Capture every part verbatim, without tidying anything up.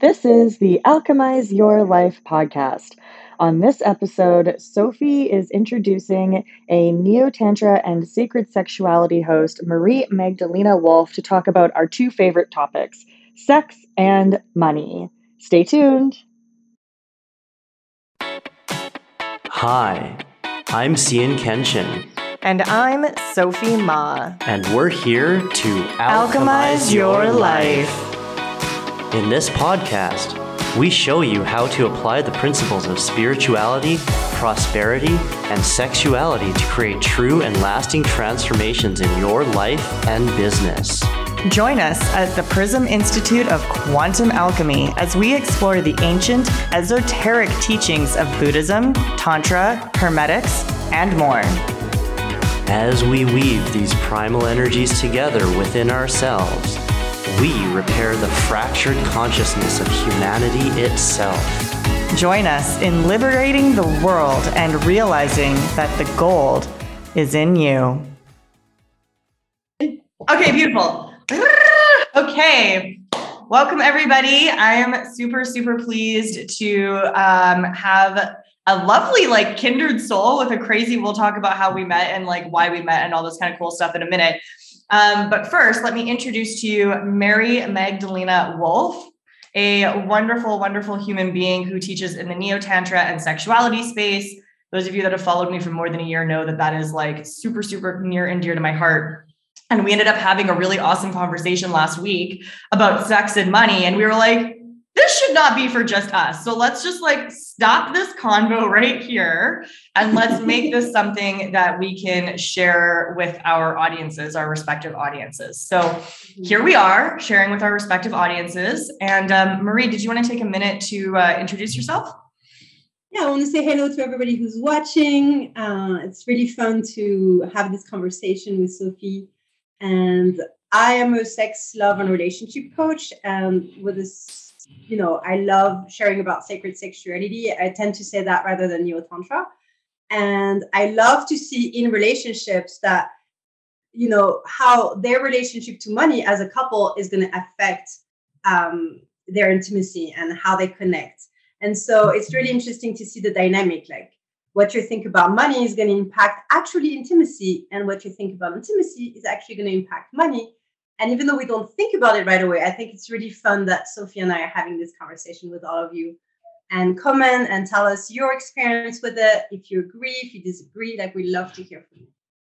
This is the Alchemize Your Life podcast. On this episode, Sophie is introducing a neo-tantra and sacred sexuality host, Marie Magdalena Wolf, to talk about our two favorite topics, sex and money. Stay tuned. Hi, I'm Cian Kenshin. And I'm Sophie Ma. And we're here to alchemize, alchemize your life. In this podcast, we show you how to apply the principles of spirituality, prosperity, and sexuality to create true and lasting transformations in your life and business. Join us at the Prism Institute of Quantum Alchemy as we explore the ancient, esoteric teachings of Buddhism, Tantra, Hermetics, and more. As we weave these primal energies together within ourselves, we repair the fractured consciousness of humanity itself. Join us in liberating the world and realizing that the gold is in you. Okay, beautiful. Okay. Welcome, everybody. I am super, super pleased to um, have a lovely, like, kindred soul with a crazy. We'll talk about how we met and, like, why we met and all this kind of cool stuff in a minute. Um, but first, let me introduce to you Marie Magdalena Wolf, a wonderful, wonderful human being who teaches in the neo-tantra and sexuality space. Those of you that have followed me for more than a year know that that is, like, super, super near and dear to my heart. And we ended up having a really awesome conversation last week about sex and money. And we were like, this should not be for just us. So let's just, like, stop this convo right here and let's make this something that we can share with our audiences, our respective audiences. So here we are sharing with our respective audiences. And um, Marie, did you want to take a minute to uh, introduce yourself? Yeah, I want to say hello to everybody who's watching. Uh, it's really fun to have this conversation with Sophie. And I am a sex, love, and relationship coach. And with this, you know, I love sharing about sacred sexuality. I tend to say that rather than neo-tantra. And I love to see in relationships that, you know, how their relationship to money as a couple is going to affect um, their intimacy and how they connect. And so it's really interesting to see the dynamic, like what you think about money is going to impact actually intimacy. And what you think about intimacy is actually going to impact money. And even though we don't think about it right away, I think it's really fun that Sophie and I are having this conversation with all of you. And comment and tell us your experience with it. If you agree, if you disagree, like, we'd love to hear from you.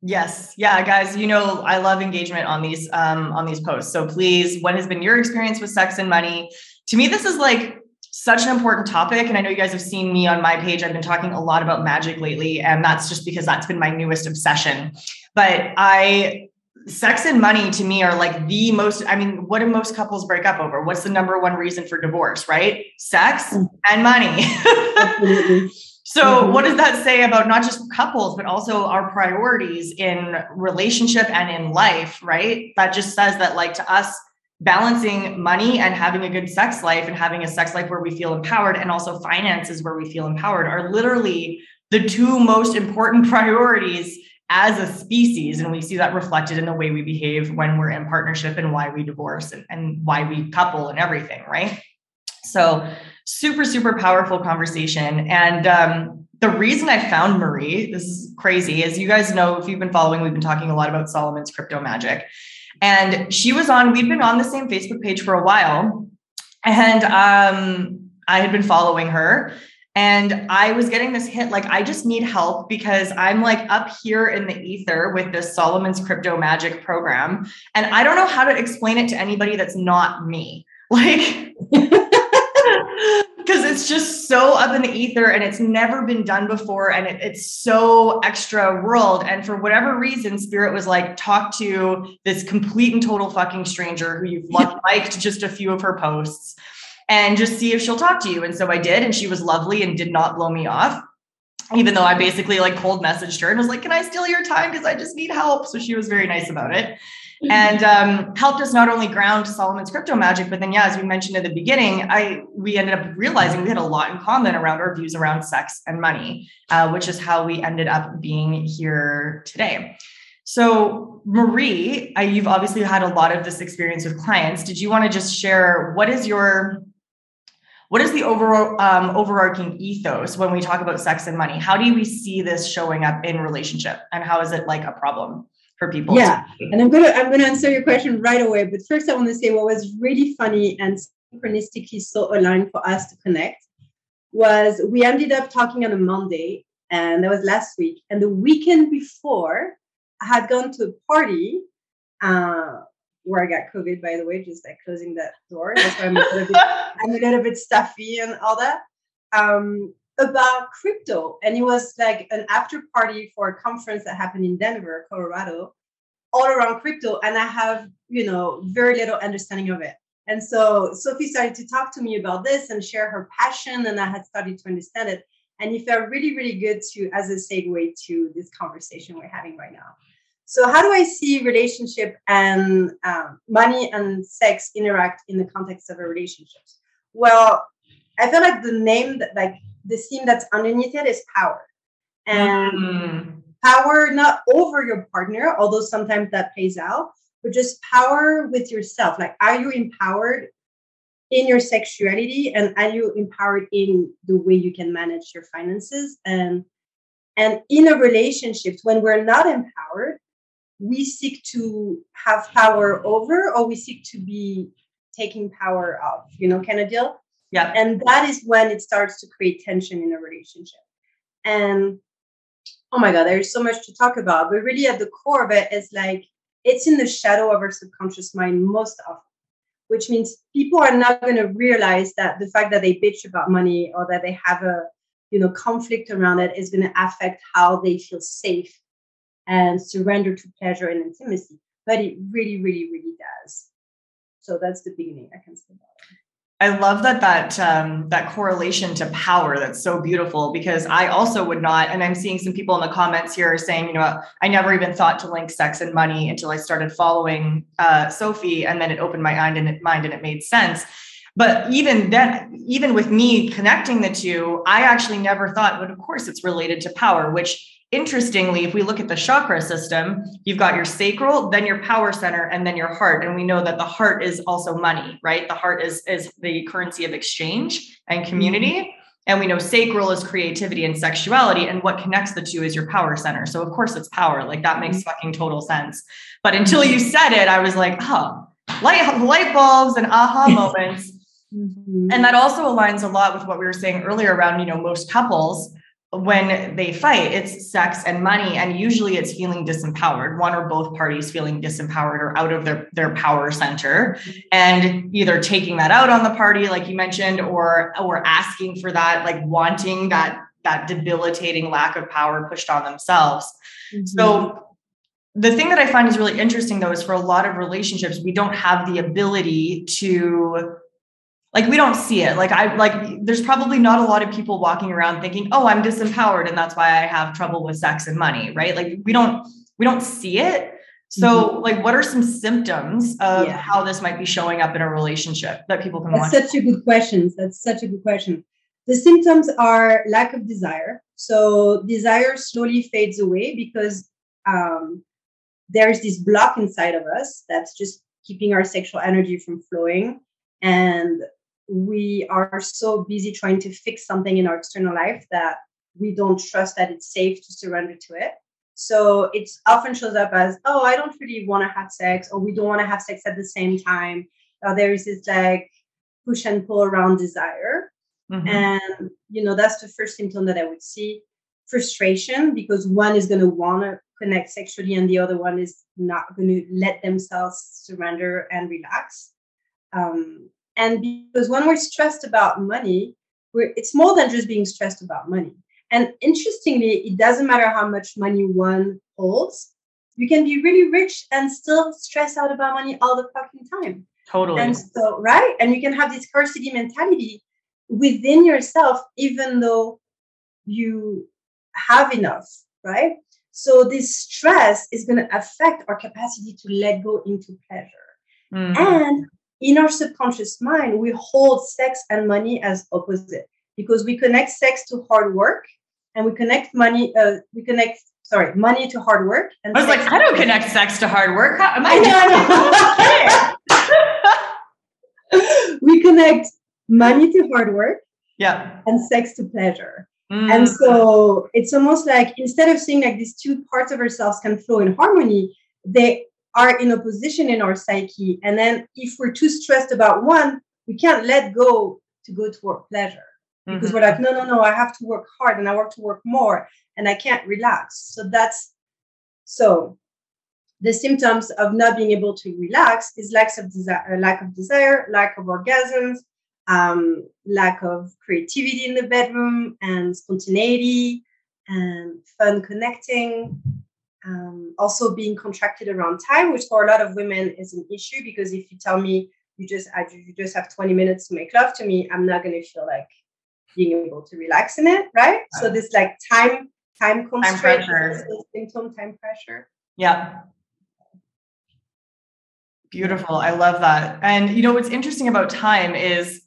Yes. Yeah, guys, you know, I love engagement on these, um, on these posts. So please, what has been your experience with sex and money? To me, this is, like, such an important topic. And I know you guys have seen me on my page. I've been talking a lot about magic lately, and that's just because that's been my newest obsession. But I... sex and money to me are, like, the most, I mean, what do most couples break up over? What's the number one reason for divorce, right? Sex and money. So what does that say about not just couples, but also our priorities in relationship and in life, right? That just says that, like, to us, balancing money and having a good sex life and having a sex life where we feel empowered, and also finances where we feel empowered, are literally the two most important priorities as a species. And we see that reflected in the way we behave when we're in partnership, and why we divorce, and, and why we couple, and everything, right? So super, super powerful conversation. And um, the reason I found Marie, this is crazy, as you guys know, if you've been following, we've been talking a lot about Solomon's Crypto Magic. And she was on, we'd been on the same Facebook page for a while. And um, I had been following her. And I was getting this hit, like, I just need help, because I'm, like, up here in the ether with this Solomon's Crypto Magic program. And I don't know how to explain it to anybody that's not me. Like, because it's just so up in the ether, and it's never been done before. And it, it's so extra world. And for whatever reason, Spirit was like, talk to this complete and total fucking stranger who you've liked just a few of her posts, and just see if she'll talk to you. And so I did. And she was lovely and did not blow me off, even though I basically, like, cold messaged her and was like, can I steal your time? Cause I just need help. So she was very nice about it, and um, helped us not only ground Solomon's Crypto Magic, but then, yeah, as we mentioned at the beginning, I, we ended up realizing we had a lot in common around our views around sex and money, uh, which is how we ended up being here today. So Marie, I, you've obviously had a lot of this experience with clients. Did you want to just share what is your What is the overall um, overarching ethos when we talk about sex and money? How do we see this showing up in relationship, and how is it like a problem for people? Yeah, to- and I'm gonna I'm gonna answer your question right away. But first, I want to say what was really funny and synchronistically so aligned for us to connect was we ended up talking on a Monday, and that was last week. And the weekend before, I had gone to a party. Uh, where I got COVID, by the way, just like closing that door. That's why I'm a little bit, I'm a little bit stuffy and all that, um, about crypto. And it was like an after party for a conference that happened in Denver, Colorado, all around crypto. And I have, you know, very little understanding of it. And so Sophie started to talk to me about this and share her passion. And I had started to understand it. And it felt really, really good to, as a segue to this conversation we're having right now. So how do I see relationship and um, money and sex interact in the context of a relationship? Well, I feel like the name, that, like the theme that's underneath it is power. And mm-hmm. power not over your partner, although sometimes that plays out, but just power with yourself. Like, are you empowered in your sexuality? And are you empowered in the way you can manage your finances? And, and in a relationship, when we're not empowered, we seek to have power over, or we seek to be taking power of, you know, kind of deal. Yeah. And that is when it starts to create tension in a relationship. And oh my God, there's so much to talk about, but really at the core of it is like, it's in the shadow of our subconscious mind most often, which means people are not going to realize that the fact that they bitch about money or that they have a, you know, conflict around it is going to affect how they feel safe and surrender to pleasure and intimacy, but it really, really, really does. So that's the beginning I can say about it. I love that that um, that correlation to power. That's so beautiful, because I also would not, and I'm seeing some people in the comments here saying, you know, I never even thought to link sex and money until I started following uh, Sophie, and then it opened my mind and it mind and it made sense. But even then, even with me connecting the two, I actually never thought, but of course it's related to power, which. Interestingly, if we look at the chakra system, you've got your sacral, then your power center, and then your heart. And we know that the heart is also money, right? The heart is, is the currency of exchange and community. And we know sacral is creativity and sexuality. And what connects the two is your power center. So of course it's power. Like that makes fucking total sense. But until you said it, I was like, oh, light, light bulbs and aha moments. Mm-hmm. And that also aligns a lot with what we were saying earlier around, you know, most couples, when they fight, it's sex and money. And usually it's feeling disempowered. One or both parties feeling disempowered or out of their, their power center, and either taking that out on the party, like you mentioned, or, or asking for that, like wanting that, that debilitating lack of power pushed on themselves. Mm-hmm. So the thing that I find is really interesting though, is for a lot of relationships, we don't have the ability to Like we don't see it. Like I like there's probably not a lot of people walking around thinking, oh, I'm disempowered, and that's why I have trouble with sex and money, right? Like we don't we don't see it. So mm-hmm. like what are some symptoms of yeah. how this might be showing up in a relationship that people can watch? That's such a good question. That's such a good question. The symptoms are lack of desire. So desire slowly fades away because um, there's this block inside of us that's just keeping our sexual energy from flowing. And we are so busy trying to fix something in our external life that we don't trust that it's safe to surrender to it. So it often shows up as, oh, I don't really want to have sex, or we don't want to have sex at the same time. Or there is this like push and pull around desire. Mm-hmm. And, you know, that's the first symptom that I would see. Frustration, because one is going to want to connect sexually and the other one is not going to let themselves surrender and relax. Um, and because when we're stressed about money, we're, it's more than just being stressed about money. And interestingly, it doesn't matter how much money one holds. You can be really rich and still stress out about money all the fucking time. Totally. And so, right? And you can have this scarcity mentality within yourself, even though you have enough, right? So this stress is going to affect our capacity to let go into pleasure. Mm. And in our subconscious mind, we hold sex and money as opposite, because we connect sex to hard work, and we connect money. Uh, we connect, sorry, money to hard work. And I was like, I don't connect sex to hard work. How am I? I know, I know. We connect money to hard work, yeah, and sex to pleasure. Mm. And so it's almost like, instead of seeing like these two parts of ourselves can flow in harmony, they are in opposition in our psyche. And then if we're too stressed about one, we can't let go to go toward pleasure. Because mm-hmm. we're like, no, no, no, I have to work hard and I work to work more and I can't relax. So that's, so the symptoms of not being able to relax is lack of desire, lack of desire, lack of orgasms, um, lack of creativity in the bedroom and spontaneity and fun connecting. Um, also being contracted around time, which for a lot of women is an issue, because if you tell me you just, I, you just have twenty minutes to make love to me, I'm not going to feel like being able to relax in it, right? right. So this like time, time constraint, symptom, time pressure. Yeah. Beautiful. I love that. And you know, what's interesting about time is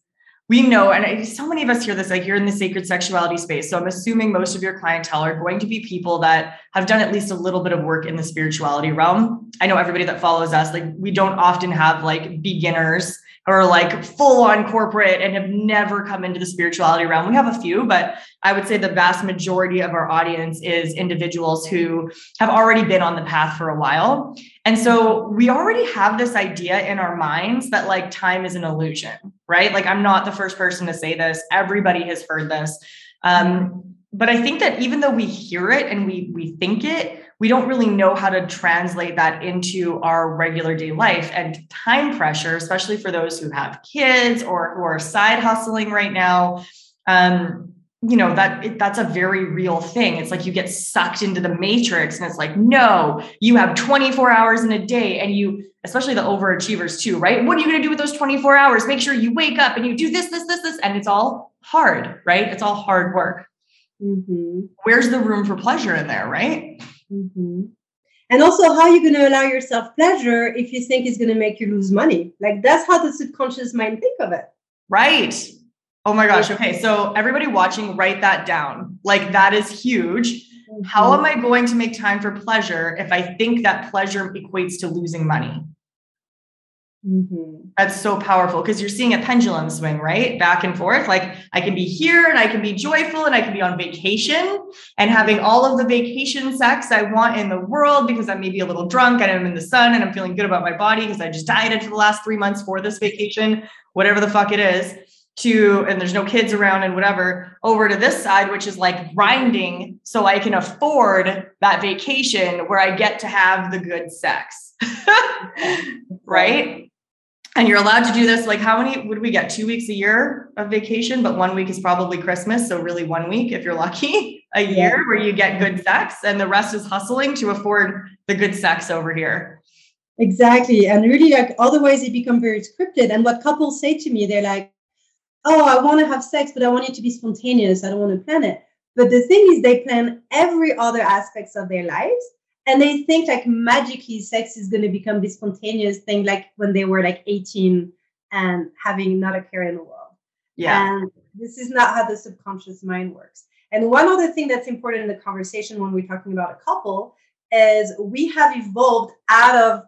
we know, and I, so many of us hear this, like you're in the sacred sexuality space. So I'm assuming most of your clientele are going to be people that have done at least a little bit of work in the spirituality realm. I know everybody that follows us, like we don't often have like beginners or like full on corporate and have never come into the spirituality realm. We have a few, but I would say the vast majority of our audience is individuals who have already been on the path for a while. And so we already have this idea in our minds that like time is an illusion, right? Like I'm not the first person to say this. Everybody has heard this. Um, but I think that even though we hear it and we we think it, we don't really know how to translate that into our regular day life. And time pressure, especially for those who have kids or who are side hustling right now, um, you know, that it, that's a very real thing. It's like you get sucked into the matrix and it's like, no, you have twenty-four hours in a day. And you, especially the overachievers too, right? What are you going to do with those twenty-four hours? Make sure you wake up and you do this, this, this, this. And it's all hard, right? It's all hard work. Mm-hmm. Where's the room for pleasure in there, right? Mm-hmm. And also, how are you going to allow yourself pleasure if you think it's going to make you lose money? Like that's how the subconscious mind think of it. Right. Oh my gosh. Okay. So everybody watching, write that down. Like that is huge. Mm-hmm. How am I going to make time for pleasure if I think that pleasure equates to losing money? Mm-hmm. That's so powerful because you're seeing a pendulum swing, right? Back and forth. Like I can be here and I can be joyful and I can be on vacation and having all of the vacation sex I want in the world because I'm maybe a little drunk and I'm in the sun and I'm feeling good about my body because I just dieted for the last three months for this vacation, whatever the fuck it is, to, and there's no kids around and whatever, over to this side, which is like grinding so I can afford that vacation where I get to have the good sex. Right? And you're allowed to do this. Like how many would we get? Two weeks a year of vacation, but one week is probably Christmas. So really one week, if you're lucky, a year where you get good sex and the rest is hustling to afford the good sex over here. Exactly. And really like otherwise they become very scripted. And what couples say to me, they're like, oh, I want to have sex, but I want it to be spontaneous. I don't want to plan it. But the thing is they plan every other aspects of their lives. And they think like magically sex is going to become this spontaneous thing, like when they were like eighteen and having not a care in the world. Yeah. And this is not how the subconscious mind works. And one other thing that's important in the conversation when we're talking about a couple is we have evolved out of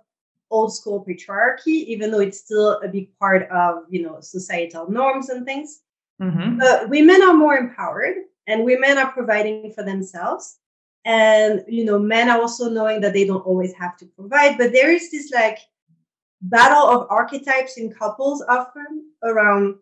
old school patriarchy, even though it's still a big part of, you know, societal norms and things. Mm-hmm. But women are more empowered and women are providing for themselves. And, you know, men are also knowing that they don't always have to provide. But there is this like battle of archetypes in couples often around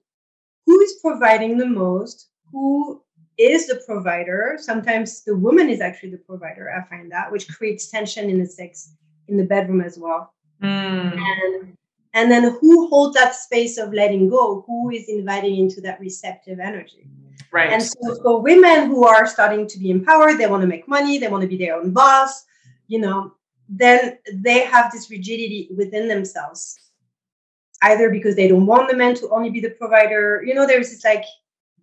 who is providing the most, who is the provider. Sometimes the woman is actually the provider, I find that, which creates tension in the sex, in the bedroom as well. Mm. And, and then who holds that space of letting go, who is inviting into that receptive energy. Right. And so for women who are starting to be empowered, they want to make money, they want to be their own boss, you know, then they have this rigidity within themselves, either because they don't want the men to only be the provider. You know, there's this like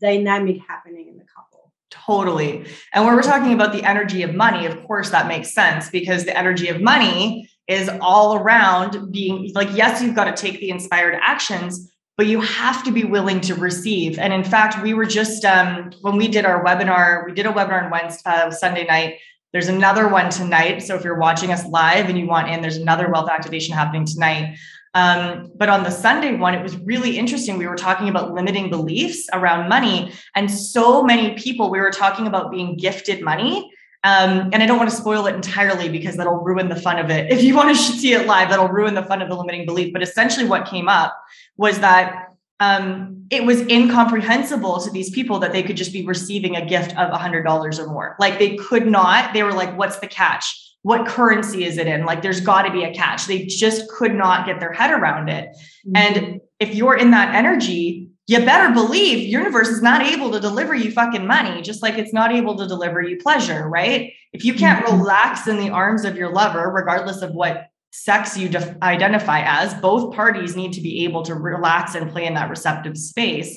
dynamic happening in the couple. Totally. And when we're talking about the energy of money, of course, that makes sense because the energy of money is all around being like, yes, you've got to take the inspired actions, but you have to be willing to receive. And in fact, we were just, um, when we did our webinar, we did a webinar on Wednesday, uh, Sunday night. There's another one tonight. So if you're watching us live and you want in, there's another wealth activation happening tonight. Um, but on the Sunday one, it was really interesting. We were talking about limiting beliefs around money. And so many people, we were talking about being gifted money. Um, and I don't want to spoil it entirely because that'll ruin the fun of it. If you want to see it live, that'll ruin the fun of the limiting belief. But essentially what came up was that um, it was incomprehensible to these people that they could just be receiving a gift of one hundred dollars or more. Like they could not, they were like, what's the catch? What currency is it in? Like, there's got to be a catch. They just could not get their head around it. Mm-hmm. And if you're in that energy, you better believe universe is not able to deliver you fucking money, just like it's not able to deliver you pleasure, right? If you can't mm-hmm. relax in the arms of your lover, regardless of what sex you def- identify as, both parties need to be able to relax and play in that receptive space.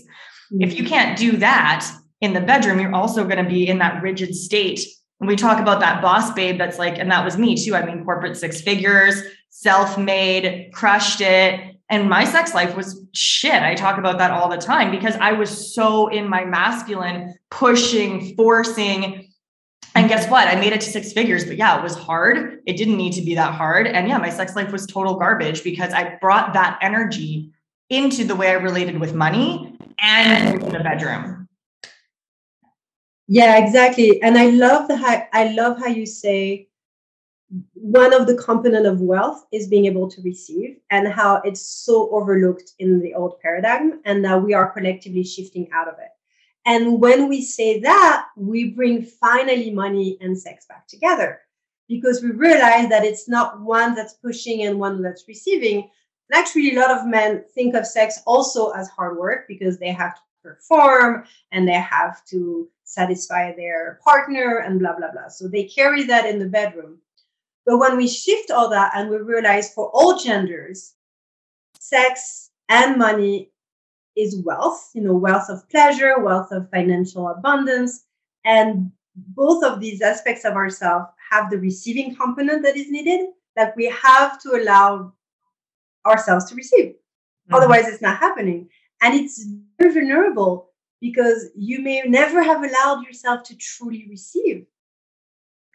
Mm-hmm. If you can't do that in the bedroom, you're also going to be in that rigid state. And we talk about that boss babe that's like, and that was me too. I mean, corporate six figures, self-made, crushed it. And my sex life was shit. I talk about that all the time because I was so in my masculine, pushing, forcing. And guess what? I made it to six figures, but yeah, it was hard. It didn't need to be that hard. And yeah, my sex life was total garbage because I brought that energy into the way I related with money and in the bedroom. Yeah, exactly. And I love the how, I love how you say one of the components of wealth is being able to receive, and how it's so overlooked in the old paradigm, and that we are collectively shifting out of it. And when we say that, we bring finally money and sex back together, because we realize that it's not one that's pushing and one that's receiving. And actually, a lot of men think of sex also as hard work because they have to perform and they have to satisfy their partner and blah, blah, blah. So they carry that in the bedroom. But when we shift all that and we realize for all genders, sex and money is wealth, you know, wealth of pleasure, wealth of financial abundance. And both of these aspects of ourselves have the receiving component that is needed, that we have to allow ourselves to receive. Mm-hmm. Otherwise, it's not happening. And it's very vulnerable because you may never have allowed yourself to truly receive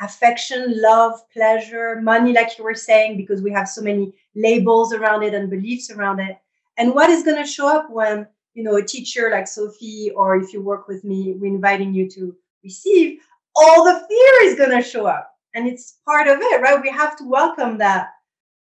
affection, love, pleasure, money, like you were saying, because we have so many labels around it and beliefs around it. And what is going to show up when, you know, a teacher like Sophie, or if you work with me, we're inviting you to receive, all the fear is going to show up. And it's part of it, right? We have to welcome that,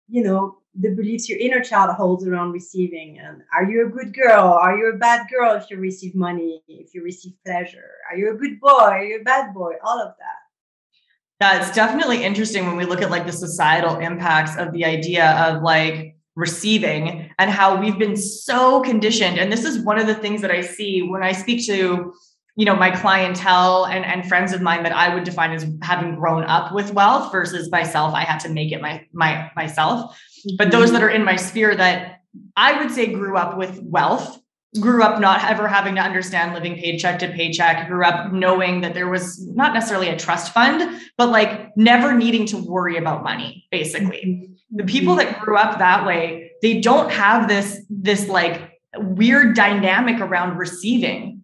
you know, the beliefs your inner child holds around receiving. And are you a good girl? Are you a bad girl if you receive money, if you receive pleasure? Are you a good boy? Are you a bad boy? All of that. That's definitely interesting when we look at like the societal impacts of the idea of like receiving and how we've been so conditioned. And this is one of the things that I see when I speak to, you know, my clientele and, and friends of mine that I would define as having grown up with wealth versus myself. I had to make it my, my, myself. But those that are in my sphere that I would say grew up with wealth, grew up not ever having to understand living paycheck to paycheck, grew up knowing that there was not necessarily a trust fund, but like never needing to worry about money, basically. The people that grew up that way, they don't have this, this like weird dynamic around receiving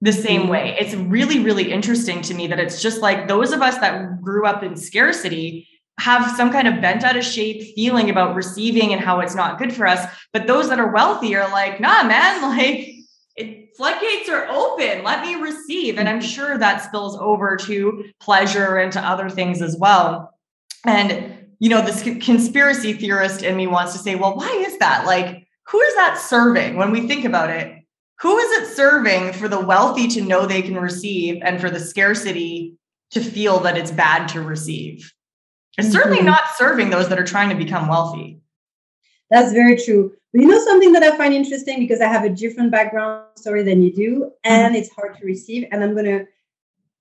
the same way. It's really, really interesting to me that it's just like those of us that grew up in scarcity have some kind of bent out of shape feeling about receiving and how it's not good for us. But those that are wealthy are like, nah, man, like it, floodgates are open. Let me receive. And I'm sure that spills over to pleasure and to other things as well. And, you know, this conspiracy theorist in me wants to say, well, why is that? Like, who is that serving when we think about it? Who is it serving for the wealthy to know they can receive and for the scarcity to feel that it's bad to receive? It's certainly not serving those that are trying to become wealthy. That's very true. But you know something that I find interesting, because I have a different background story than you do, and it's hard to receive. And I'm going to,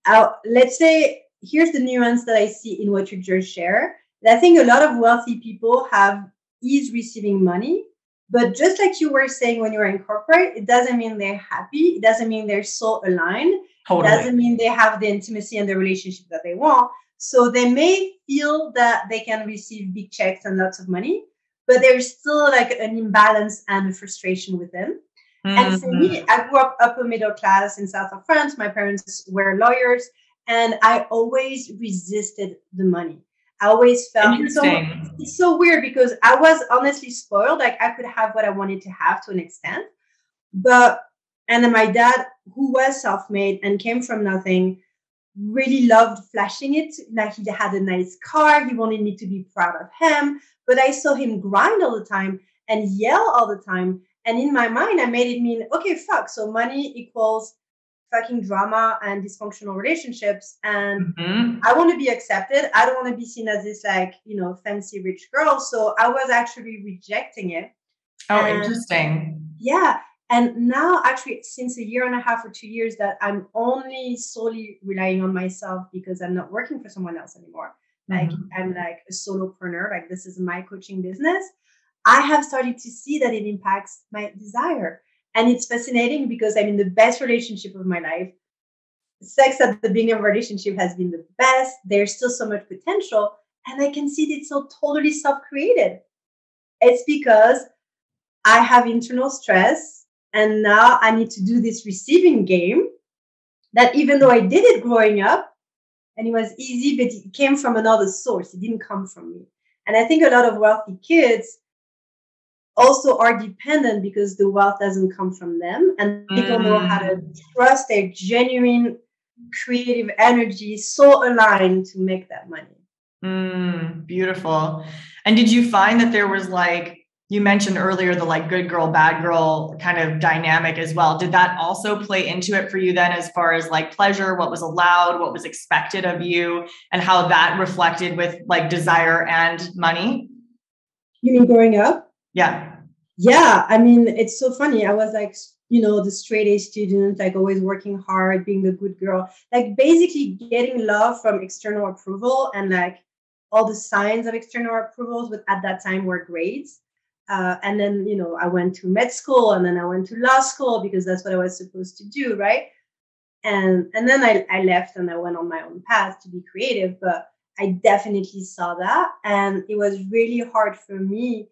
I'll, let's say, here's the nuance that I see in what you just shared. I think a lot of wealthy people have ease receiving money, but just like you were saying when you were in corporate, it doesn't mean they're happy. It doesn't mean they're so aligned. Totally. It doesn't mean they have the intimacy and the relationship that they want. So they may feel that they can receive big checks and lots of money, but there's still like an imbalance and a frustration with them. Mm-hmm. And for me, I grew up upper middle class in south of France. My parents were lawyers, and I always resisted the money. I always felt it's so, it's so weird because I was honestly spoiled. Like I could have what I wanted to have to an extent, but, and then my dad, who was self-made and came from nothing, really loved flashing it. Like he had a nice car. He wanted me to be proud of him, but I saw him grind all the time and yell all the time. And in my mind, I made it mean, okay, fuck. So money equals fucking drama and dysfunctional relationships. And mm-hmm. I want to be accepted. I don't want to be seen as this, like, you know, fancy rich girl. So I was actually rejecting it. Oh, and, interesting. Yeah. And now actually since a year and a half or two years that I'm only solely relying on myself because I'm not working for someone else anymore. Like mm-hmm. I'm like a solopreneur, like this is my coaching business. I have started to see that it impacts my desire. And it's fascinating because I'm in the best relationship of my life. Sex at the beginning of a relationship has been the best. There's still so much potential. And I can see that it's so totally self-created. It's because I have internal stress. And now I need to do this receiving game that even though I did it growing up and it was easy, but it came from another source. It didn't come from me. And I think a lot of wealthy kids also are dependent because the wealth doesn't come from them. And they don't know how to trust their genuine creative energy so aligned to make that money. Mm, beautiful. And did you find that there was like, you mentioned earlier the like good girl, bad girl kind of dynamic as well. Did that also play into it for you then as far as like pleasure, what was allowed, what was expected of you and how that reflected with like desire and money? You mean growing up? Yeah. Yeah. I mean, it's so funny. I was like, you know, the straight A student, like always working hard, being the good girl, like basically getting love from external approval and like all the signs of external approvals, but at that time were grades. Uh, and then, you know, I went to med school and then I went to law school because that's what I was supposed to do. Right. And and then I, I left and I went on my own path to be creative. But I definitely saw that. And it was really hard for me.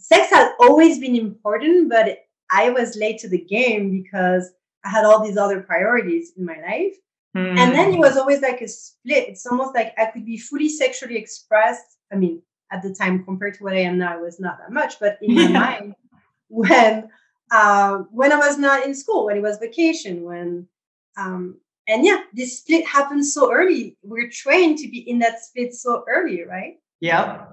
Sex has always been important, but I was late to the game because I had all these other priorities in my life. Mm. And then it was always like a split. It's almost like I could be fully sexually expressed. I mean, at the time, compared to what I am now, it was not that much. But in my mind, when uh, when I was not in school, when it was vacation, when um, and yeah, this split happened so early. We're trained to be in that split so early, right? Yeah,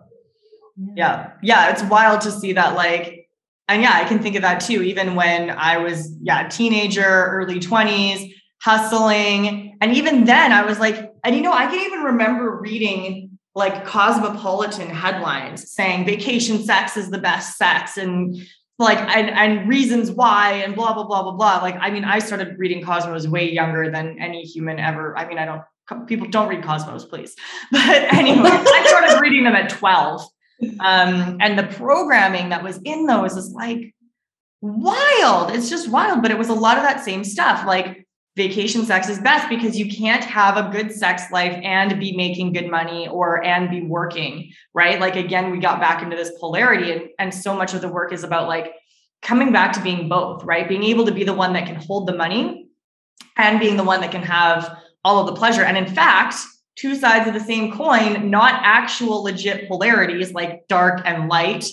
yeah, yeah. It's wild to see that, like, and yeah, I can think of that too. Even when I was yeah, a teenager, early twenties, hustling, and even then, I was like, and you know, I can even remember reading like Cosmopolitan headlines saying vacation sex is the best sex and like, and, and reasons why and blah, blah, blah, blah, blah. Like, I mean, I started reading Cosmos way younger than any human ever. I mean, I don't, people don't read Cosmos, please. But anyway, I started reading them at twelve. Um, and the programming that was in those is like wild. It's just wild. But it was a lot of that same stuff. Like, vacation sex is best because you can't have a good sex life and be making good money or, and be working, right? Like, again, we got back into this polarity and, and so much of the work is about like coming back to being both, right? Being able to be the one that can hold the money and being the one that can have all of the pleasure. And in fact, two sides of the same coin, not actual legit polarities like dark and light,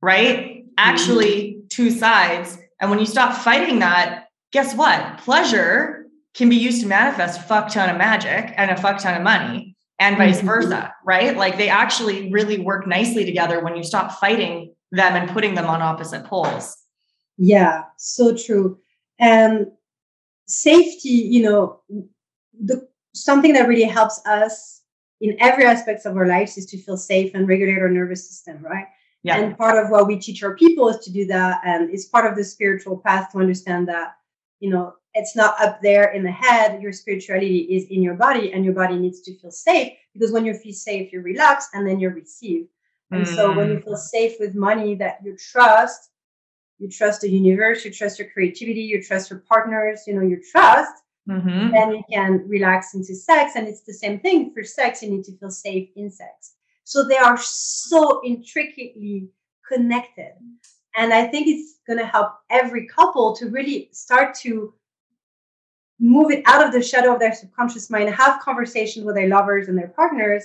right? Actually two sides. And when you stop fighting that, guess what? Pleasure can be used to manifest a fuck ton of magic and a fuck ton of money and vice versa, right? Like they actually really work nicely together when you stop fighting them and putting them on opposite poles. Yeah, so true. And safety, you know, the something that really helps us in every aspect of our lives is to feel safe and regulate our nervous system, right? Yeah. And part of what we teach our people is to do that. And it's part of the spiritual path to understand that, you know, it's not up there in the head. Your spirituality is in your body and your body needs to feel safe because when you feel safe, you relax and then you receive. And mm. so when you feel safe with money that you trust, you trust the universe, you trust your creativity, you trust your partners, you know, you trust, mm-hmm. then you can relax into sex. And it's the same thing for sex. You need to feel safe in sex. So they are so intricately connected. And I think it's going to help every couple to really start to move it out of the shadow of their subconscious mind, have conversations with their lovers and their partners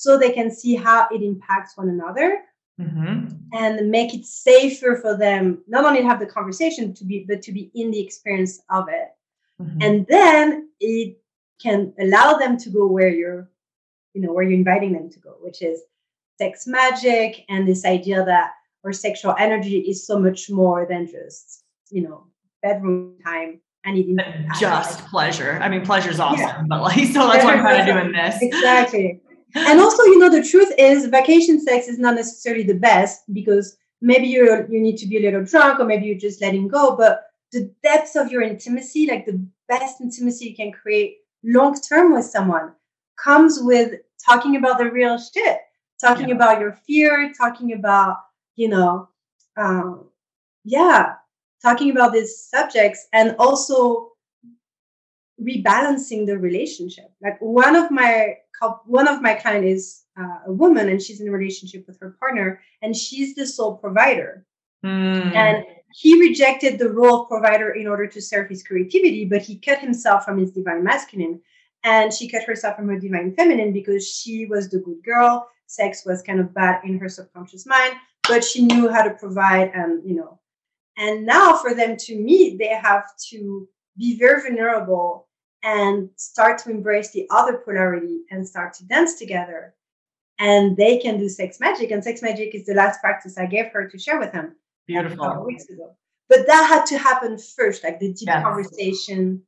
so they can see how it impacts one another, mm-hmm. and make it safer for them, not only to have the conversation to be, but to be in the experience of it. Mm-hmm. And then it can allow them to go where you're, you know, where you're inviting them to go, which is sex magic and this idea that our sexual energy is so much more than just, you know, bedroom time. I need just pleasure. I mean, pleasure is awesome, yeah. but like, so that's why I'm kind of doing this. Exactly. And also, you know, the truth is vacation sex is not necessarily the best because maybe you you need to be a little drunk or maybe you're just letting go, but the depths of your intimacy, like the best intimacy you can create long-term with someone, comes with talking about the real shit, talking yeah. about your fear, talking about, you know, um, yeah. talking about these subjects and also rebalancing the relationship. Like one of my one of my clients is uh, a woman and she's in a relationship with her partner and she's the sole provider. Mm. And he rejected the role of provider in order to serve his creativity, but he cut himself from his divine masculine and she cut herself from her divine feminine because she was the good girl. Sex was kind of bad in her subconscious mind, but she knew how to provide and, you know, and now for them to meet, they have to be very vulnerable and start to embrace the other polarity and start to dance together. And they can do sex magic. And sex magic is the last practice I gave her to share with them. Beautiful. A couple of weeks ago. But that had to happen first, like the deep yes. conversation.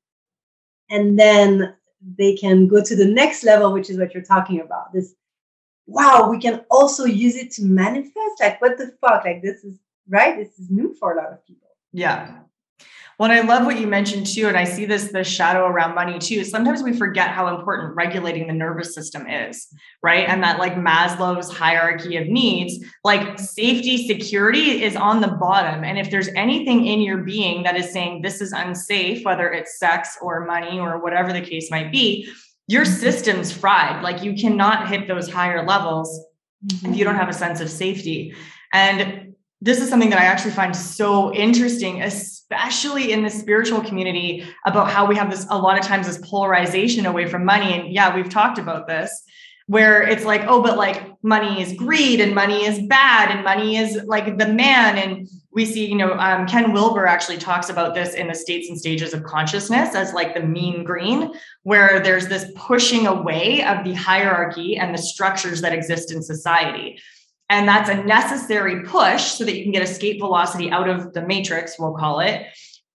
And then they can go to the next level, which is what you're talking about. This, wow, we can also use it to manifest. Like, what the fuck? Like, this is, right? This is new for a lot of people. Yeah. Well, and I love what you mentioned too. And I see this, this shadow around money too. Sometimes we forget how important regulating the nervous system is, right? And that like Maslow's hierarchy of needs, like safety, security is on the bottom. And if there's anything in your being that is saying this is unsafe, whether it's sex or money or whatever the case might be, your system's fried. Like you cannot hit those higher levels mm-hmm. if you don't have a sense of safety. And this is something that I actually find so interesting, especially in the spiritual community, about how we have this, a lot of times, this polarization away from money. And yeah, we've talked about this, where it's like, oh, but like money is greed and money is bad and money is like the man. And we see, you know, um, Ken Wilber actually talks about this in The States and Stages of Consciousness as like the mean green, where there's this pushing away of the hierarchy and the structures that exist in society. And that's a necessary push so that you can get escape velocity out of the matrix, we'll call it.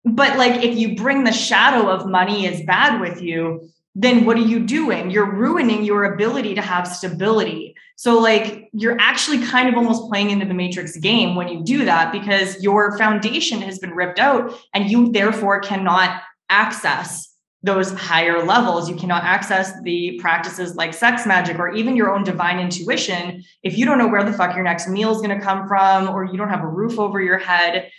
But like, if you bring the shadow of money is bad with you, then what are you doing? You're ruining your ability to have stability. So like, you're actually kind of almost playing into the matrix game when you do that, because your foundation has been ripped out and you therefore cannot access those higher levels. You cannot access the practices like sex magic or even your own divine intuition if you don't know where the fuck your next meal is going to come from, or you don't have a roof over your head.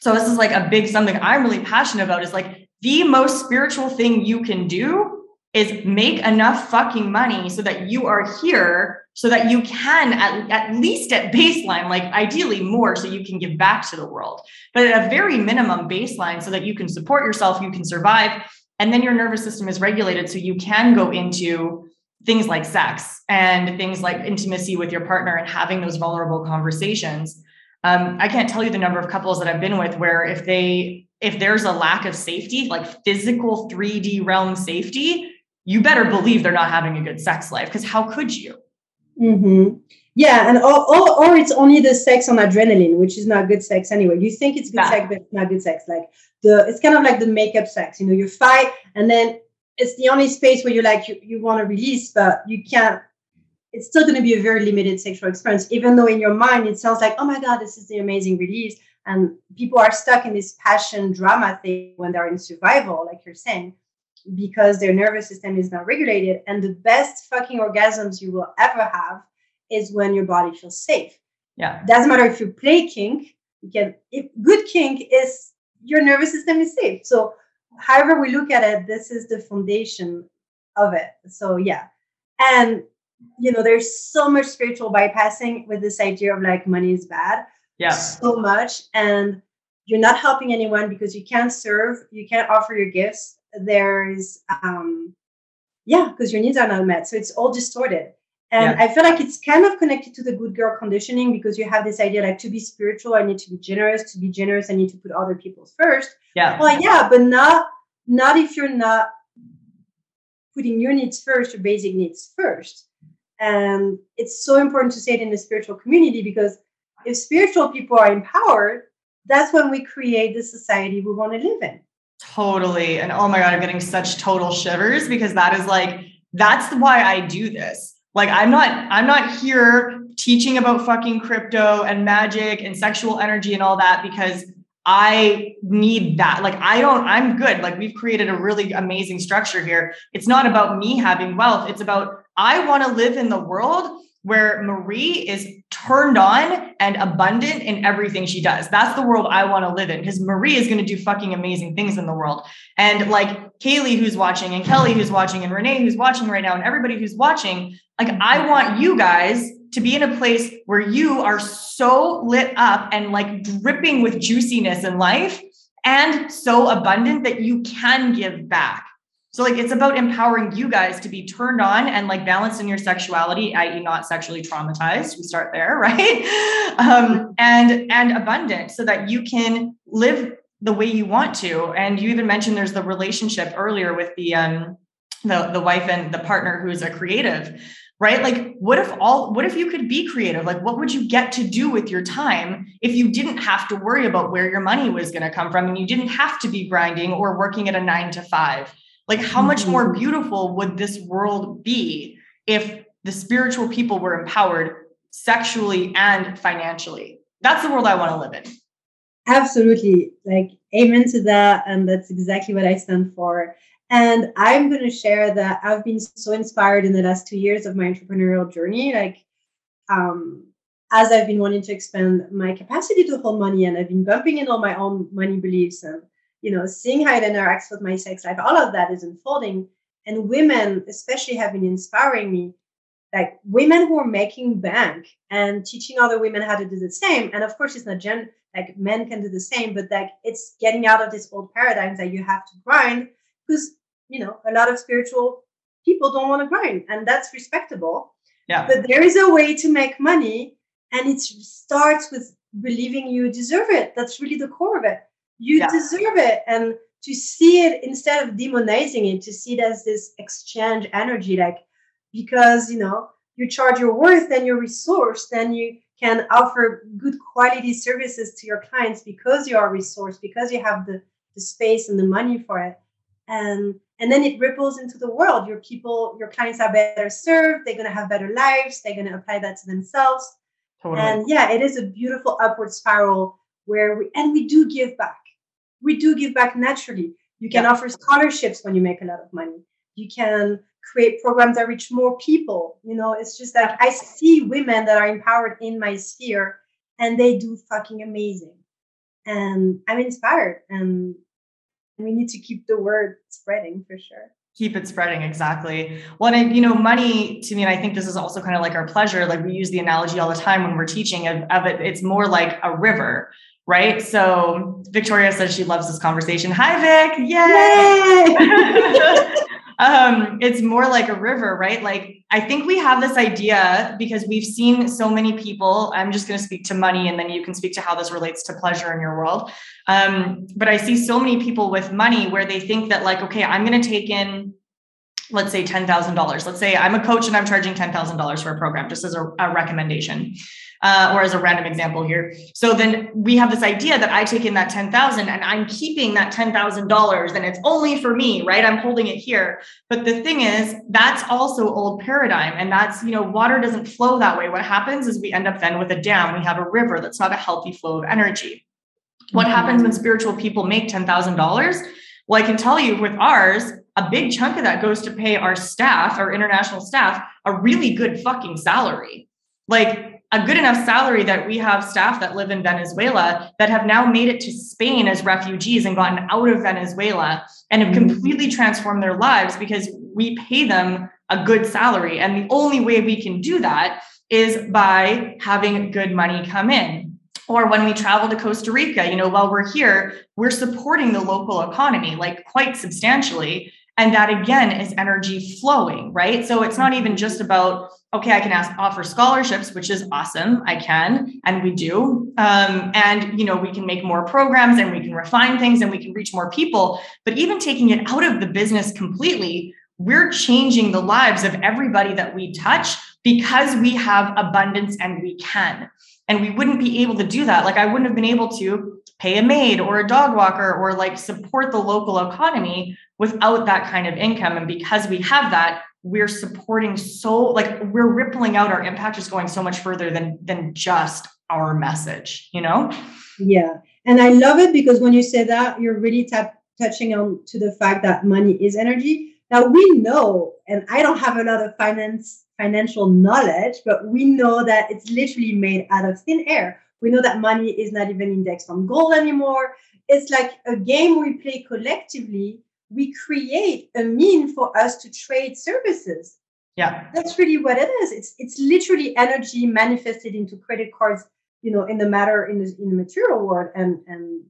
So this is like a big, something I'm really passionate about, is like the most spiritual thing you can do is make enough fucking money so that you are here, so that you can at, at least at baseline, like ideally more, so you can give back to the world, but at a very minimum baseline so that you can support yourself, you can survive. And then your nervous system is regulated so you can go into things like sex and things like intimacy with your partner and having those vulnerable conversations. Um, I can't tell you the number of couples that I've been with where if they, if there's a lack of safety, like physical three D realm safety, you better believe they're not having a good sex life, because how could you? Mm-hmm. Yeah. And or, or, or it's only the sex on adrenaline, which is not good sex anyway. You think it's good yeah. sex, but it's not good sex. Like the, it's kind of like the makeup sex, you know, you fight and then it's the only space where you're like, you, you want to release, but you can't, it's still going to be a very limited sexual experience, even though in your mind, it sounds like, oh my God, this is the amazing release. And people are stuck in this passion drama thing when they're in survival, like you're saying, because their nervous system is not regulated. And the best fucking orgasms you will ever have is when your body feels safe. Yeah. Doesn't matter if you play kink, you can, if good kink is your nervous system is safe. So however we look at it, this is the foundation of it. So yeah. And you know, there's so much spiritual bypassing with this idea of like money is bad. Yeah. So much. And you're not helping anyone because you can't serve, you can't offer your gifts. There's um yeah, because your needs are not met. So it's all distorted. And yeah. I feel like it's kind of connected to the good girl conditioning, because you have this idea like, to be spiritual, I need to be generous. To be generous, I need to put other people first. Yeah. Well, yeah, but not not if you're not putting your needs first, your basic needs first. And it's so important to say it in the spiritual community, because if spiritual people are empowered, that's when we create the society we want to live in. Totally. And oh my God, I'm getting such total shivers, because that is like, that's why I do this. Like, I'm not, I'm not here teaching about fucking crypto and magic and sexual energy and all that because I need that. Like, I don't, I'm good. Like, we've created a really amazing structure here. It's not about me having wealth. It's about, I want to live in the world where Marie is turned on and abundant in everything she does. That's the world I want to live in, because Marie is going to do fucking amazing things in the world. And like Kaylee, who's watching, and Kelly, who's watching, and Renee, who's watching right now, and everybody who's watching, like, I want you guys to be in a place where you are so lit up and like dripping with juiciness in life and so abundant that you can give back. So like, it's about empowering you guys to be turned on and like balanced in your sexuality, that is not sexually traumatized. We start there, right? Um, and, and abundant, so that you can live the way you want to. And you even mentioned there's the relationship earlier with the, um, the, the wife and the partner who is a creative, right? Like, what if all, what if you could be creative? Like, what would you get to do with your time if you didn't have to worry about where your money was going to come from, and you didn't have to be grinding or working at a nine to five? Like, how much more beautiful would this world be if the spiritual people were empowered sexually and financially? That's the world I want to live in. Absolutely. Like, amen to that. And that's exactly what I stand for. And I'm going to share that I've been so inspired in the last two years of my entrepreneurial journey. Like, um, as I've been wanting to expand my capacity to hold money, and I've been bumping in all my own money beliefs, and you know, seeing how it interacts with my sex life, all of that is unfolding. And women especially have been inspiring me, like women who are making bank and teaching other women how to do the same. And of course, it's not gen- like men can do the same, but like, it's getting out of this old paradigm that you have to grind, because, you know, a lot of spiritual people don't want to grind, and that's respectable. Yeah. But there is a way to make money, and it starts with believing you deserve it. That's really the core of it. You yeah. deserve it. And to see it, instead of demonizing it, to see it as this exchange energy, like, because, you know, you charge your worth, then you're resourced, then you can offer good quality services to your clients because you are resourced, because you have the, the space and the money for it. And, and then it ripples into the world. Your people, your clients are better served. They're going to have better lives. They're going to apply that to themselves. Totally. And yeah, it is a beautiful upward spiral where we, and we do give back. We do give back naturally. You can yeah. offer scholarships when you make a lot of money. You can create programs that reach more people. You know, it's just like, I see women that are empowered in my sphere, and they do fucking amazing. And I'm inspired. And we need to keep the word spreading for sure. Keep it spreading. Exactly. Well, and I, you know, money to me, and I think this is also kind of like our pleasure. Like, we use the analogy all the time when we're teaching of, of it. It's more like a river. Right. So Victoria says she loves this conversation. Hi, Vic. Yay. Yay! um, it's more like a river, right? Like, I think we have this idea because we've seen so many people. I'm just going to speak to money, and then you can speak to how this relates to pleasure in your world. Um, but I see so many people with money where they think that, like, okay, I'm going to take in, let's say ten thousand dollars. Let's say I'm a coach and I'm charging ten thousand dollars for a program, just as a, a recommendation. Uh, or as a random example here. So then we have this idea that I take in that ten thousand dollars and I'm keeping that ten thousand dollars, and it's only for me, right? I'm holding it here. But the thing is, that's also old paradigm. And that's, you know, water doesn't flow that way. What happens is we end up then with a dam. We have a river that's not a healthy flow of energy. What mm-hmm. happens when spiritual people make ten thousand dollars? Well, I can tell you with ours, a big chunk of that goes to pay our staff, our international staff, a really good fucking salary. Like, a good enough salary that we have staff that live in Venezuela that have now made it to Spain as refugees and gotten out of Venezuela and have completely transformed their lives because we pay them a good salary. And the only way we can do that is by having good money come in. Or when we travel to Costa Rica, you know, while we're here, we're supporting the local economy, like, quite substantially. And that again is energy flowing, right? So it's not even just about, okay, I can ask, offer scholarships, which is awesome. I can, and we do. Um, and, you know, we can make more programs and we can refine things and we can reach more people. But even taking it out of the business completely, we're changing the lives of everybody that we touch because we have abundance and we can. And we wouldn't be able to do that. Like I wouldn't have been able to pay a maid or a dog walker or like support the local economy without that kind of income. And because we have that, we're supporting so like we're rippling out, our impact is going so much further than, than just our message, you know? Yeah. And I love it because when you say that, you're really t- touching on to the fact that money is energy. Now we know, and I don't have a lot of finance, financial knowledge, but we know that it's literally made out of thin air. We know that money is not even indexed on gold anymore. It's like a game we play collectively. We create a mean for us to trade services. Yeah. That's really what it is. It's it's literally energy manifested into credit cards, you know, in the matter, in the, in the material world and, and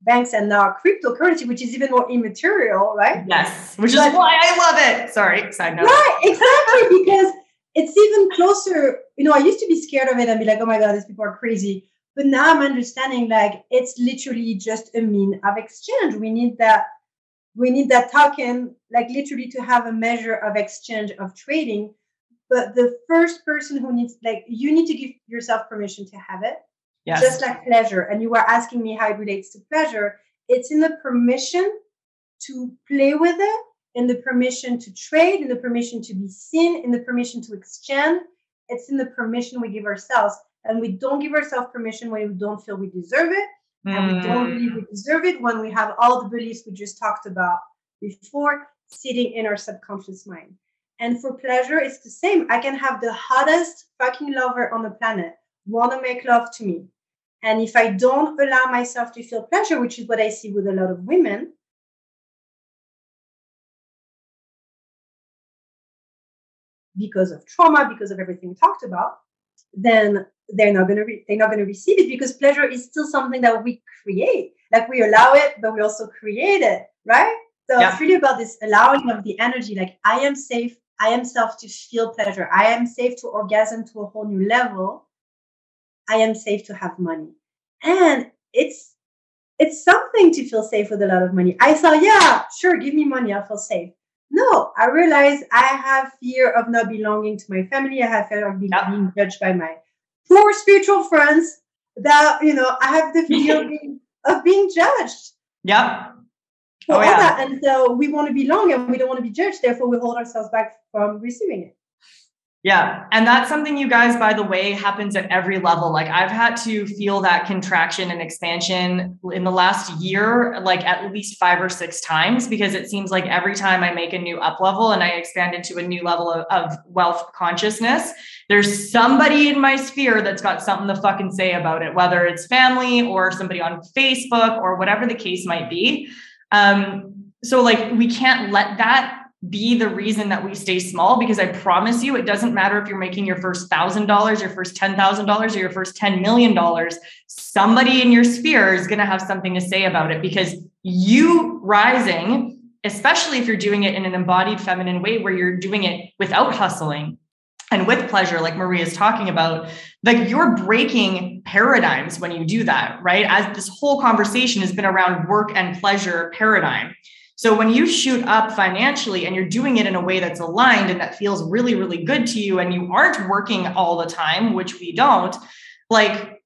banks and now cryptocurrency, which is even more immaterial, right? Yes. Which but, is why I love it. Sorry. Side note. Right. Exactly. Because it's even closer. You know, I used to be scared of it and be like, oh my God, these people are crazy. But now I'm understanding like it's literally just a mean of exchange. We need that. We need that token, like literally to have a measure of exchange of trading. But the first person who needs, like, you need to give yourself permission to have it. Yes. Just like pleasure. And you were asking me how it relates to pleasure. It's in the permission to play with it, in the permission to trade, in the permission to be seen, in the permission to exchange. It's in the permission we give ourselves. And we don't give ourselves permission when we don't feel we deserve it. And we don't believe we deserve it when we have all the beliefs we just talked about before sitting in our subconscious mind. And for pleasure, it's the same. I can have the hottest fucking lover on the planet want to make love to me. And if I don't allow myself to feel pleasure, which is what I see with a lot of women, because of trauma, because of everything we talked about, then they're not going to re- they're not going to receive it, because pleasure is still something that we create. Like we allow it, but we also create it, right? So yeah. It's really about this allowing of the energy. Like I am safe. I am safe to feel pleasure. I am safe to orgasm to a whole new level. I am safe to have money. And it's it's something to feel safe with a lot of money. I thought, yeah, sure, give me money. I'll feel safe. No, I realize I have fear of not belonging to my family. I have fear of being, yeah. being judged by my poor spiritual friends, that, you know, I have the fear of, being, of being judged. Yeah. Oh, all yeah. That. And so we want to belong and we don't want to be judged. Therefore, we hold ourselves back from receiving it. Yeah. And that's something, you guys, by the way, happens at every level. Like I've had to feel that contraction and expansion in the last year, like at least five or six times, because it seems like every time I make a new up level and I expand into a new level of, of wealth consciousness, there's somebody in my sphere that's got something to fucking say about it, whether it's family or somebody on Facebook or whatever the case might be. Um, so like, we can't let that be the reason that we stay small, because I promise you, it doesn't matter if you're making your first thousand dollars, your first ten thousand dollars, or your first ten million dollars, somebody in your sphere is going to have something to say about it, because you rising, especially if you're doing it in an embodied feminine way, where you're doing it without hustling and with pleasure, like Marie is talking about, like you're breaking paradigms when you do that, right? As this whole conversation has been around work and pleasure paradigm. So when you shoot up financially and you're doing it in a way that's aligned and that feels really, really good to you, and you aren't working all the time, which we don't, like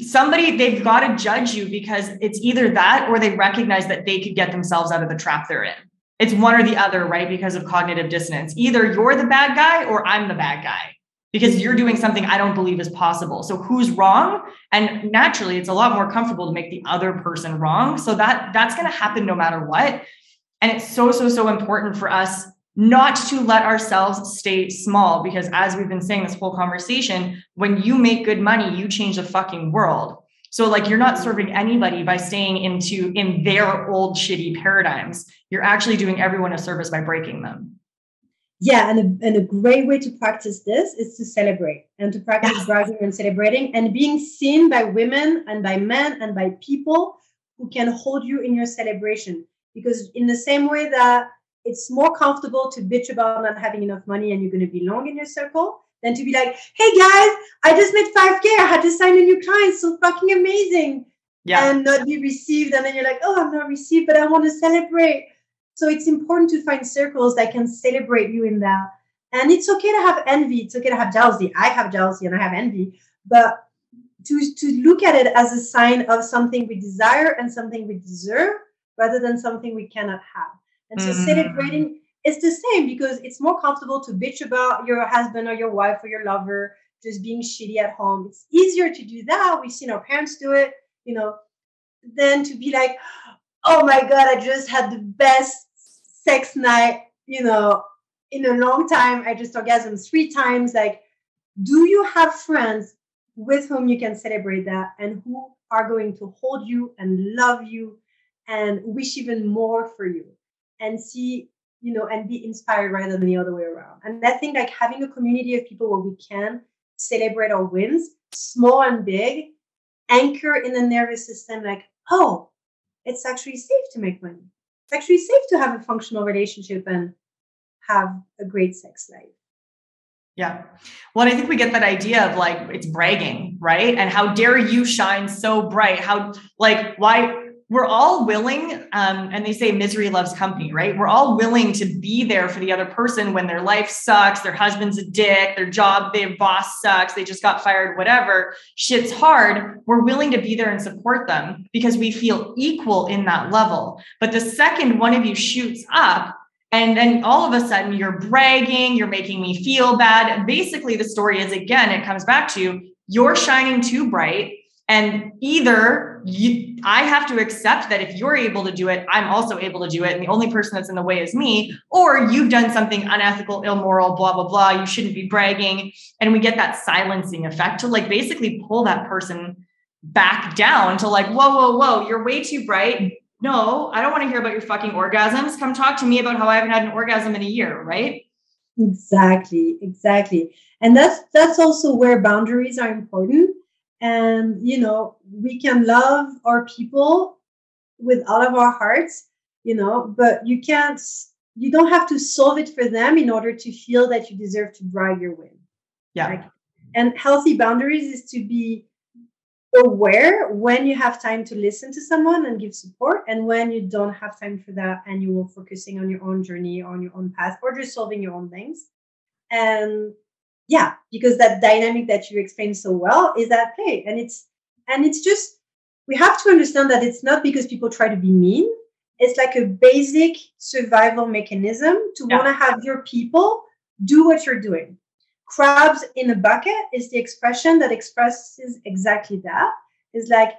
somebody, they've got to judge you, because it's either that or they recognize that they could get themselves out of the trap they're in. It's one or the other, right? Because of cognitive dissonance. Either you're the bad guy or I'm the bad guy, because you're doing something I don't believe is possible. So who's wrong? And naturally, it's a lot more comfortable to make the other person wrong. So that that's going to happen no matter what. And it's so, so, so important for us not to let ourselves stay small, because as we've been saying this whole conversation, when you make good money, you change the fucking world. So like, you're not serving anybody by staying into in their old shitty paradigms. You're actually doing everyone a service by breaking them. Yeah. And a, and a great way to practice this is to celebrate, and to practice yes. browsing and celebrating and being seen by women and by men and by people who can hold you in your celebration. Because in the same way that It's more comfortable to bitch about not having enough money and you're going to be long in your circle than to be like, hey guys, I just made five K. I had to sign a new client. So fucking amazing. Yeah. And not be received. And then you're like, oh, I'm not received, but I want to celebrate. So it's important to find circles that can celebrate you in that. And it's okay to have envy. It's okay to have jealousy. I have jealousy and I have envy. But to, to look at it as a sign of something we desire and something we deserve rather than something we cannot have. And so mm-hmm. celebrating is the same, because it's more comfortable to bitch about your husband or your wife or your lover just being shitty at home. It's easier to do that. We've seen our parents do it, you know, than to be like, oh my God, I just had the best sex night, you know, in a long time. I just orgasmed three times. Like, do you have friends with whom you can celebrate that and who are going to hold you and love you and wish even more for you? And see, you know, and be inspired rather than the other way around. And I think like having a community of people where we can celebrate our wins, small and big, anchor in the nervous system, like, oh, it's actually safe to make money. It's actually safe to have a functional relationship and have a great sex life. Yeah. Well, and I think we get that idea of like, it's bragging, right? And how dare you shine so bright? How, like, why... We're all willing, um, and they say misery loves company, right? We're all willing to be there for the other person when their life sucks, their husband's a dick, their job, their boss sucks, they just got fired, whatever, shit's hard. We're willing to be there and support them because we feel equal in that level. But the second one of you shoots up, and then all of a sudden you're bragging, you're making me feel bad. And basically the story is, again, it comes back to you're shining too bright. And either you, I have to accept that if you're able to do it, I'm also able to do it. And the only person that's in the way is me, or you've done something unethical, immoral, blah, blah, blah. You shouldn't be bragging. And we get that silencing effect to like basically pull that person back down to like, whoa, whoa, whoa, you're way too bright. No, I don't want to hear about your fucking orgasms. Come talk to me about how I haven't had an orgasm in a year, right? Exactly, exactly. And that's that's also where boundaries are important. And, you know, we can love our people with all of our hearts, you know, but you can't, you don't have to solve it for them in order to feel that you deserve to brag your win. Yeah. Like, and healthy boundaries is to be aware when you have time to listen to someone and give support, and when you don't have time for that and you are focusing on your own journey, on your own path, or just solving your own things. And yeah, because that dynamic that you explained so well is at play. And it's and it's just, we have to understand that it's not because people try to be mean. It's like a basic survival mechanism to yeah. want to have your people do what you're doing. Crabs in a bucket is the expression that expresses exactly that. It's like,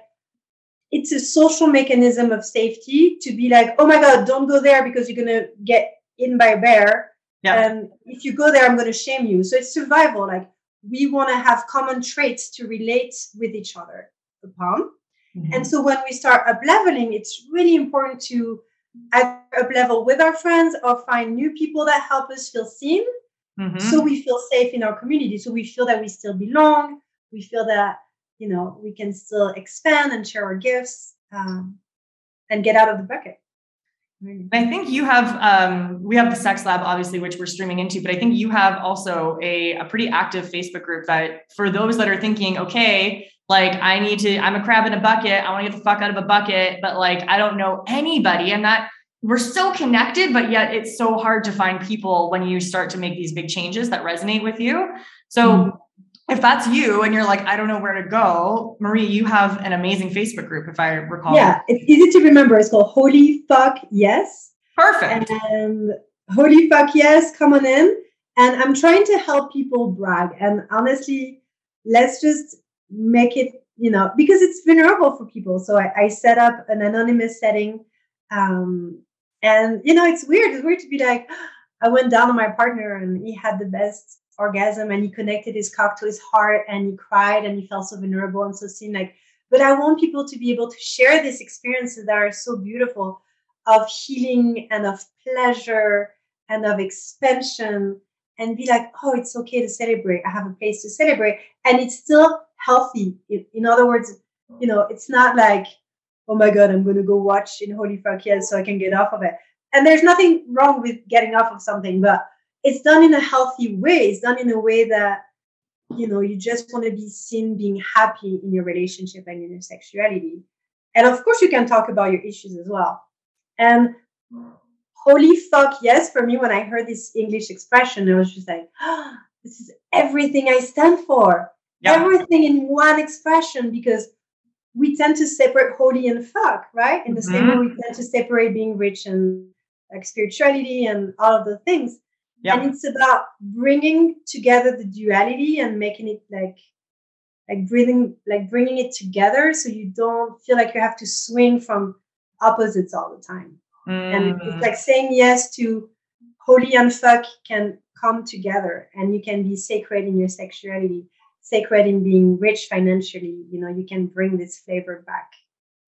it's a social mechanism of safety to be like, oh my God, don't go there because you're going to get eaten by a bear. Yeah. And if you go there, I'm going to shame you. So it's survival. Like, we want to have common traits to relate with each other upon. Mm-hmm. And so when we start up leveling, it's really important to up level with our friends or find new people that help us feel seen. Mm-hmm. So we feel safe in our community. So we feel that we still belong. We feel that, you know, we can still expand and share our gifts um, and get out of the bucket. I think you have, um, we have the Sex Lab, obviously, which we're streaming into, but I think you have also a, a pretty active Facebook group that for those that are thinking, okay, like I need to, I'm a crab in a bucket. I want to get the fuck out of a bucket, but like, I don't know anybody. I'm not, we're so connected, but yet it's so hard to find people when you start to make these big changes that resonate with you. So mm-hmm. if that's you and you're like, I don't know where to go, Marie, you have an amazing Facebook group, if I recall. Yeah, it's easy to remember. It's called Holy Fuck Yes. Perfect. And Holy Fuck Yes, come on in. And I'm trying to help people brag. And honestly, let's just make it, you know, because it's vulnerable for people. So I, I set up an anonymous setting. Um, and, you know, it's weird. It's weird to be like, I went down on my partner and he had the best orgasm and he connected his cock to his heart and he cried and he felt so vulnerable and so seen. Like, but I want people to be able to share these experiences that are so beautiful of healing and of pleasure and of expansion, and be like, oh, it's okay to celebrate. I have a place to celebrate, and it's still healthy. In other words, you know, it's not like, oh my God, I'm going to go watch in Holy Fuck Yes so I can get off of it. And there's nothing wrong with getting off of something, but it's done in a healthy way. It's done in a way that, you know, you just want to be seen being happy in your relationship and in your sexuality. And of course, you can talk about your issues as well. And holy fuck yes, for me, when I heard this English expression, I was just like, oh, this is everything I stand for. Yeah. Everything in one expression, because we tend to separate holy and fuck, right? In the mm-hmm. same way we tend to separate being rich and like spirituality and all of the things. Yeah. And it's about bringing together the duality and making it like, like breathing, like bringing it together, so you don't feel like you have to swing from opposites all the time. Mm. And it's like saying yes to holy and fuck can come together, and you can be sacred in your sexuality, sacred in being rich financially. You know, you can bring this flavor back.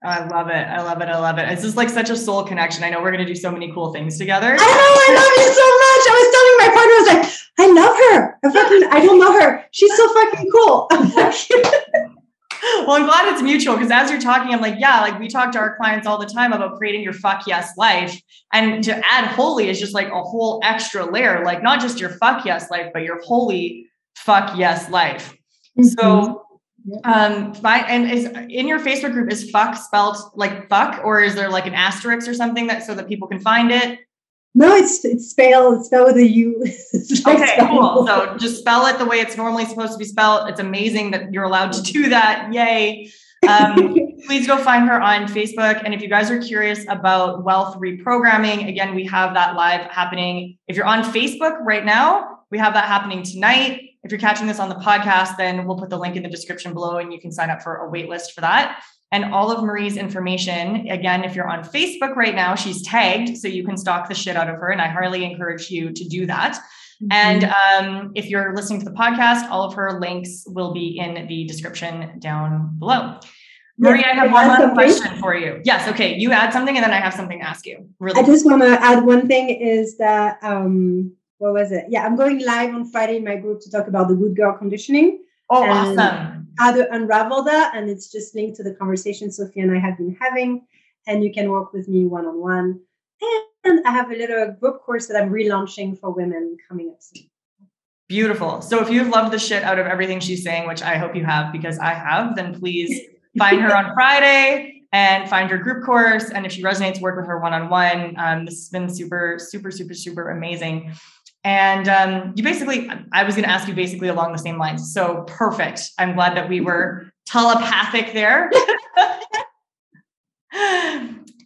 I love it. I love it. I love it. It's just like such a soul connection. I know we're going to do so many cool things together. I know. I love you so much. I was telling my partner, I was like, I love her. I fucking, I don't know her. She's so fucking cool. Well, I'm glad it's mutual, because as you're talking, I'm like, yeah, like we talk to our clients all the time about creating your fuck yes life. And to add holy is just like a whole extra layer, like not just your fuck yes life, but your holy fuck yes life. Mm-hmm. So Um, by, and is in your Facebook group, is fuck spelled like fuck, or is there like an asterisk or something that, so that people can find it? No, it's, it's spelled, it's spelled with a U. Okay, cool. So just spell it the way it's normally supposed to be spelled. It's amazing that you're allowed to do that. Yay. Um, please go find her on Facebook. And if you guys are curious about wealth reprogramming, again, we have that live happening. If you're on Facebook right now, we have that happening tonight. If you're catching this on the podcast, then we'll put the link in the description below and you can sign up for a wait list for that. And all of Marie's information, again, if you're on Facebook right now, she's tagged, so you can stalk the shit out of her. And I highly encourage you to do that. Mm-hmm. And um, if you're listening to the podcast, all of her links will be in the description down below. Marie, I have one last question for you. Yes. Okay. You add something and then I have something to ask you. Really. I just want to add one thing is that... Um... What was it? Yeah, I'm going live on Friday in my group to talk about the good girl conditioning. Oh, awesome. How to unravel that. And it's just linked to the conversation Sophie and I have been having. And you can work with me one-on-one. And I have a little group course that I'm relaunching for women coming up soon. Beautiful. So if you've loved the shit out of everything she's saying, which I hope you have, because I have, then please find her on Friday. And find her group course. And if she resonates, work with her one-on-one. Um, this has been super, super, super, super amazing. And um, you basically, I was going to ask you basically along the same lines. So perfect. I'm glad that we were telepathic there.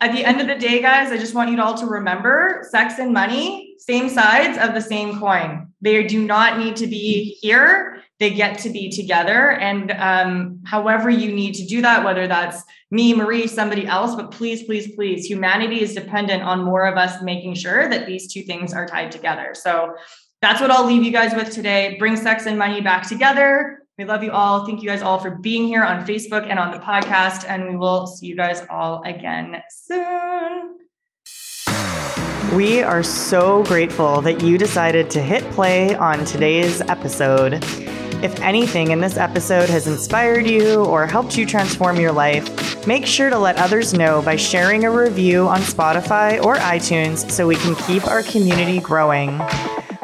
At the end of the day, guys, I just want you all to remember sex and money, same sides of the same coin. They do not need to be here. They get to be together. And um, however you need to do that, whether that's me, Marie, somebody else, but please, please, please, humanity is dependent on more of us making sure that these two things are tied together. So that's what I'll leave you guys with today. Bring sex and money back together. We love you all. Thank you guys all for being here on Facebook and on the podcast. And we will see you guys all again soon. We are so grateful that you decided to hit play on today's episode. If anything in this episode has inspired you or helped you transform your life, make sure to let others know by sharing a review on Spotify or iTunes so we can keep our community growing.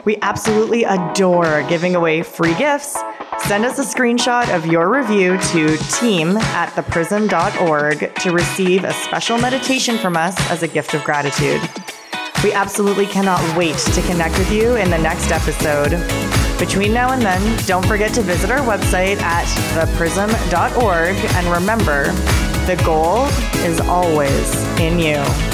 We absolutely adore giving away free gifts. Send us a screenshot of your review to team at the prism dot org to receive a special meditation from us as a gift of gratitude. We absolutely cannot wait to connect with you in the next episode. Between now and then, don't forget to visit our website at the prism dot org. And remember, the gold is always in you.